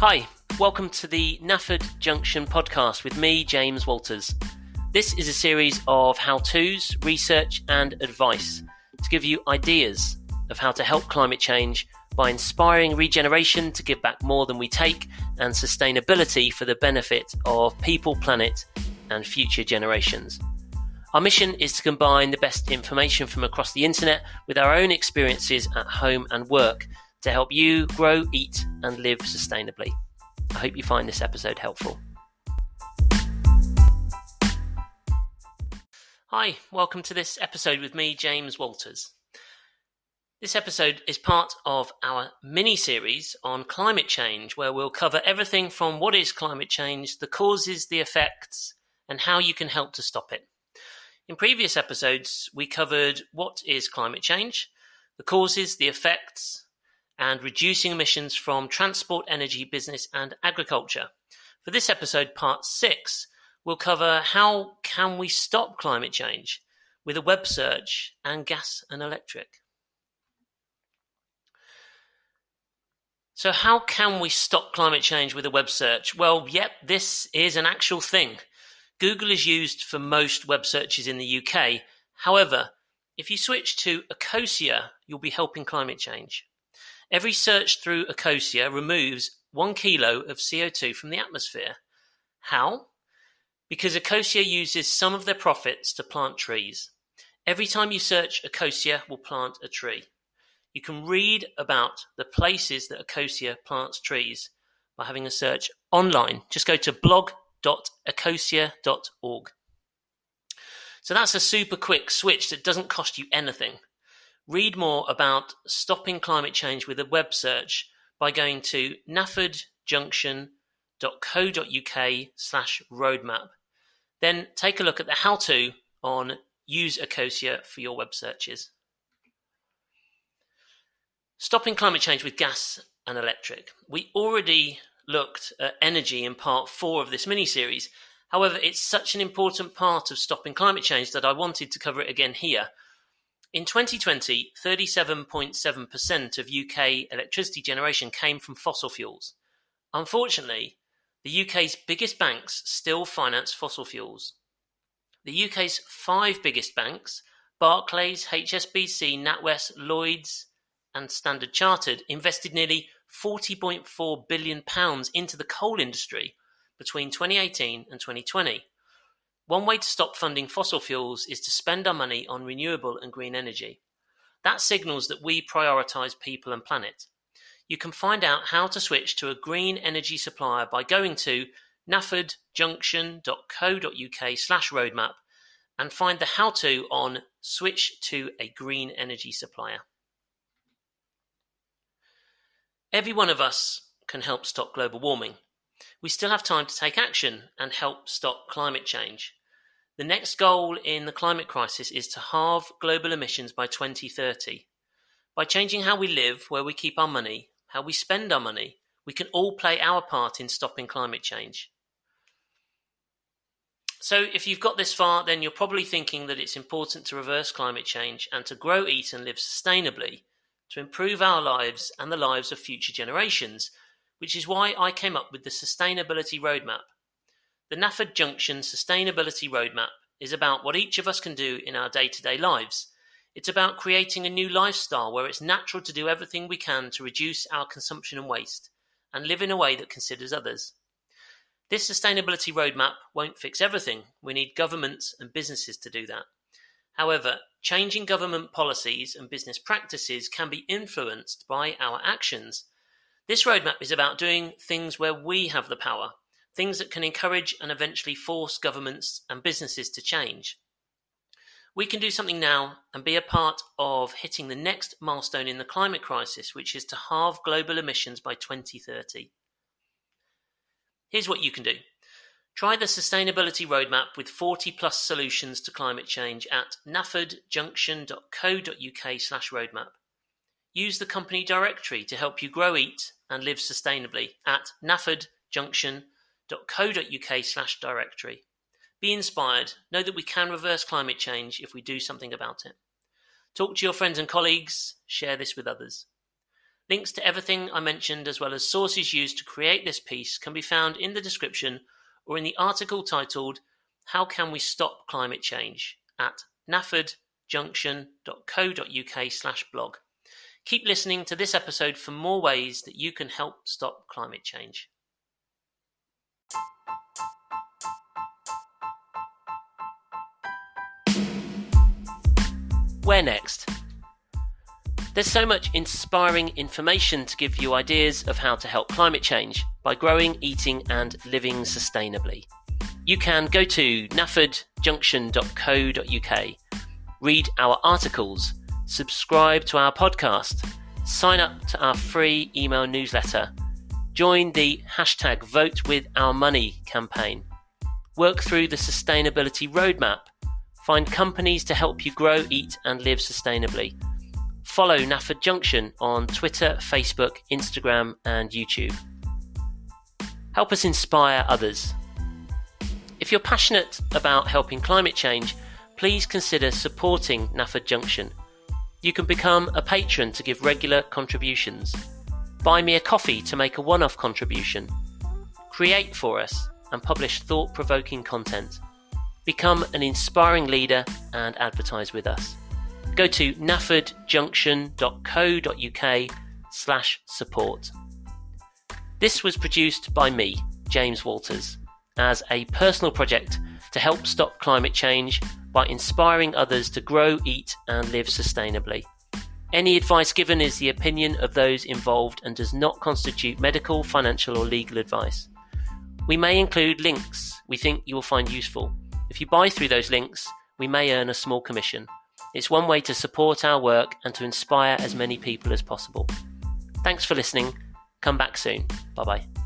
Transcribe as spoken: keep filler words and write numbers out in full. Hi, welcome to the Nafford Junction podcast with me, James Walters. This is a series of how-tos, research and advice to give you ideas of how to help climate change by inspiring regeneration to give back more than we take and sustainability for the benefit of people, planet and future generations. Our mission is to combine the best information from across the internet with our own experiences at home and work to help you grow, eat and live sustainably. I hope you find this episode helpful. Hi, welcome to this episode with me, James Walters. This episode is part of our mini-series on climate change, where we'll cover everything from what is climate change, the causes, the effects, and how you can help to stop it. In previous episodes, we covered what is climate change, the causes, the effects, and reducing emissions from transport, energy, business, and agriculture. For this episode, part six, we'll cover how can we stop climate change with a web search and gas and electric. So how can we stop climate change with a web search? Well, yep, this is an actual thing. Google is used for most web searches in the U K. However, if you switch to Ecosia, you'll be helping climate change. Every search through Ecosia removes one kilo of C O two from the atmosphere. How? Because Ecosia uses some of their profits to plant trees. Every time you search, Ecosia will plant a tree. You can read about the places that Ecosia plants trees by having a search online. Just go to blog dot ecosia dot org. So that's a super quick switch that doesn't cost you anything. Read more about stopping climate change with a web search by going to nafford junction dot co dot uk slash roadmap. Then take a look at the how-to on Use Ecosia for your web searches. Stopping climate change with gas and electric. We already looked at energy in part four of this mini-series. However, it's such an important part of stopping climate change that I wanted to cover it again here. In twenty twenty, thirty-seven point seven percent of U K electricity generation came from fossil fuels. Unfortunately, the U K's biggest banks still finance fossil fuels. The U K's five biggest banks, Barclays, H S B C, NatWest, Lloyds and Standard Chartered, invested nearly forty point four billion pounds into the coal industry between twenty eighteen and twenty twenty. One way to stop funding fossil fuels is to spend our money on renewable and green energy. That signals that we prioritise people and planet. You can find out how to switch to a green energy supplier by going to nafford junction dot co dot uk slash roadmap and find the how-to on Switch to a Green Energy Supplier. Every one of us can help stop global warming. We still have time to take action and help stop climate change. The next goal in the climate crisis is to halve global emissions by twenty thirty. By changing how we live, where we keep our money, how we spend our money, we can all play our part in stopping climate change. So if you've got this far, then you're probably thinking that it's important to reverse climate change and to grow, eat and live sustainably, to improve our lives and the lives of future generations, which is why I came up with the Sustainability Roadmap. The Nafford Junction Sustainability Roadmap is about what each of us can do in our day-to-day lives. It's about creating a new lifestyle where it's natural to do everything we can to reduce our consumption and waste and live in a way that considers others. This Sustainability Roadmap won't fix everything. We need governments and businesses to do that. However, changing government policies and business practices can be influenced by our actions. This roadmap is about doing things where we have the power, things that can encourage and eventually force governments and businesses to change. We can do something now and be a part of hitting the next milestone in the climate crisis, which is to halve global emissions by twenty thirty. Here's what you can do. Try the Sustainability Roadmap with forty plus solutions to climate change at nafford junction dot co dot uk slash roadmap. Use the company directory to help you grow, eat and live sustainably at nafford junction dot co dot uk slash directory. Be inspired. Know that we can reverse climate change if we do something about it. Talk to your friends and colleagues. Share this with others. Links to everything I mentioned, as well as sources used to create this piece, can be found in the description or in the article titled "How Can We Stop Climate Change?" at nafford junction dot co dot uk slash blog. Keep listening to this episode for more ways that you can help stop climate change. Where next? There's so much inspiring information to give you ideas of how to help climate change by growing, eating and living sustainably. You can go to nafford junction dot co dot uk, read our articles, subscribe to our podcast, sign up to our free email newsletter, join the hashtag Vote With Our Money campaign, work through the Sustainability Roadmap, find companies to help you grow, eat and live sustainably. Follow Nafford Junction on Twitter, Facebook, Instagram and YouTube. Help us inspire others. If you're passionate about helping climate change, please consider supporting Nafford Junction. You can become a patron to give regular contributions. Buy me a coffee to make a one-off contribution. Create for us and publish thought-provoking content. Become an inspiring leader and advertise with us. Go to nafford junction dot co dot uk slash support. This was produced by me, James Walters, as a personal project to help stop climate change by inspiring others to grow, eat and live sustainably. Any advice given is the opinion of those involved and does not constitute medical, financial or legal advice. We may include links we think you will find useful. If you buy through those links, we may earn a small commission. It's one way to support our work and to inspire as many people as possible. Thanks for listening. Come back soon. Bye-bye.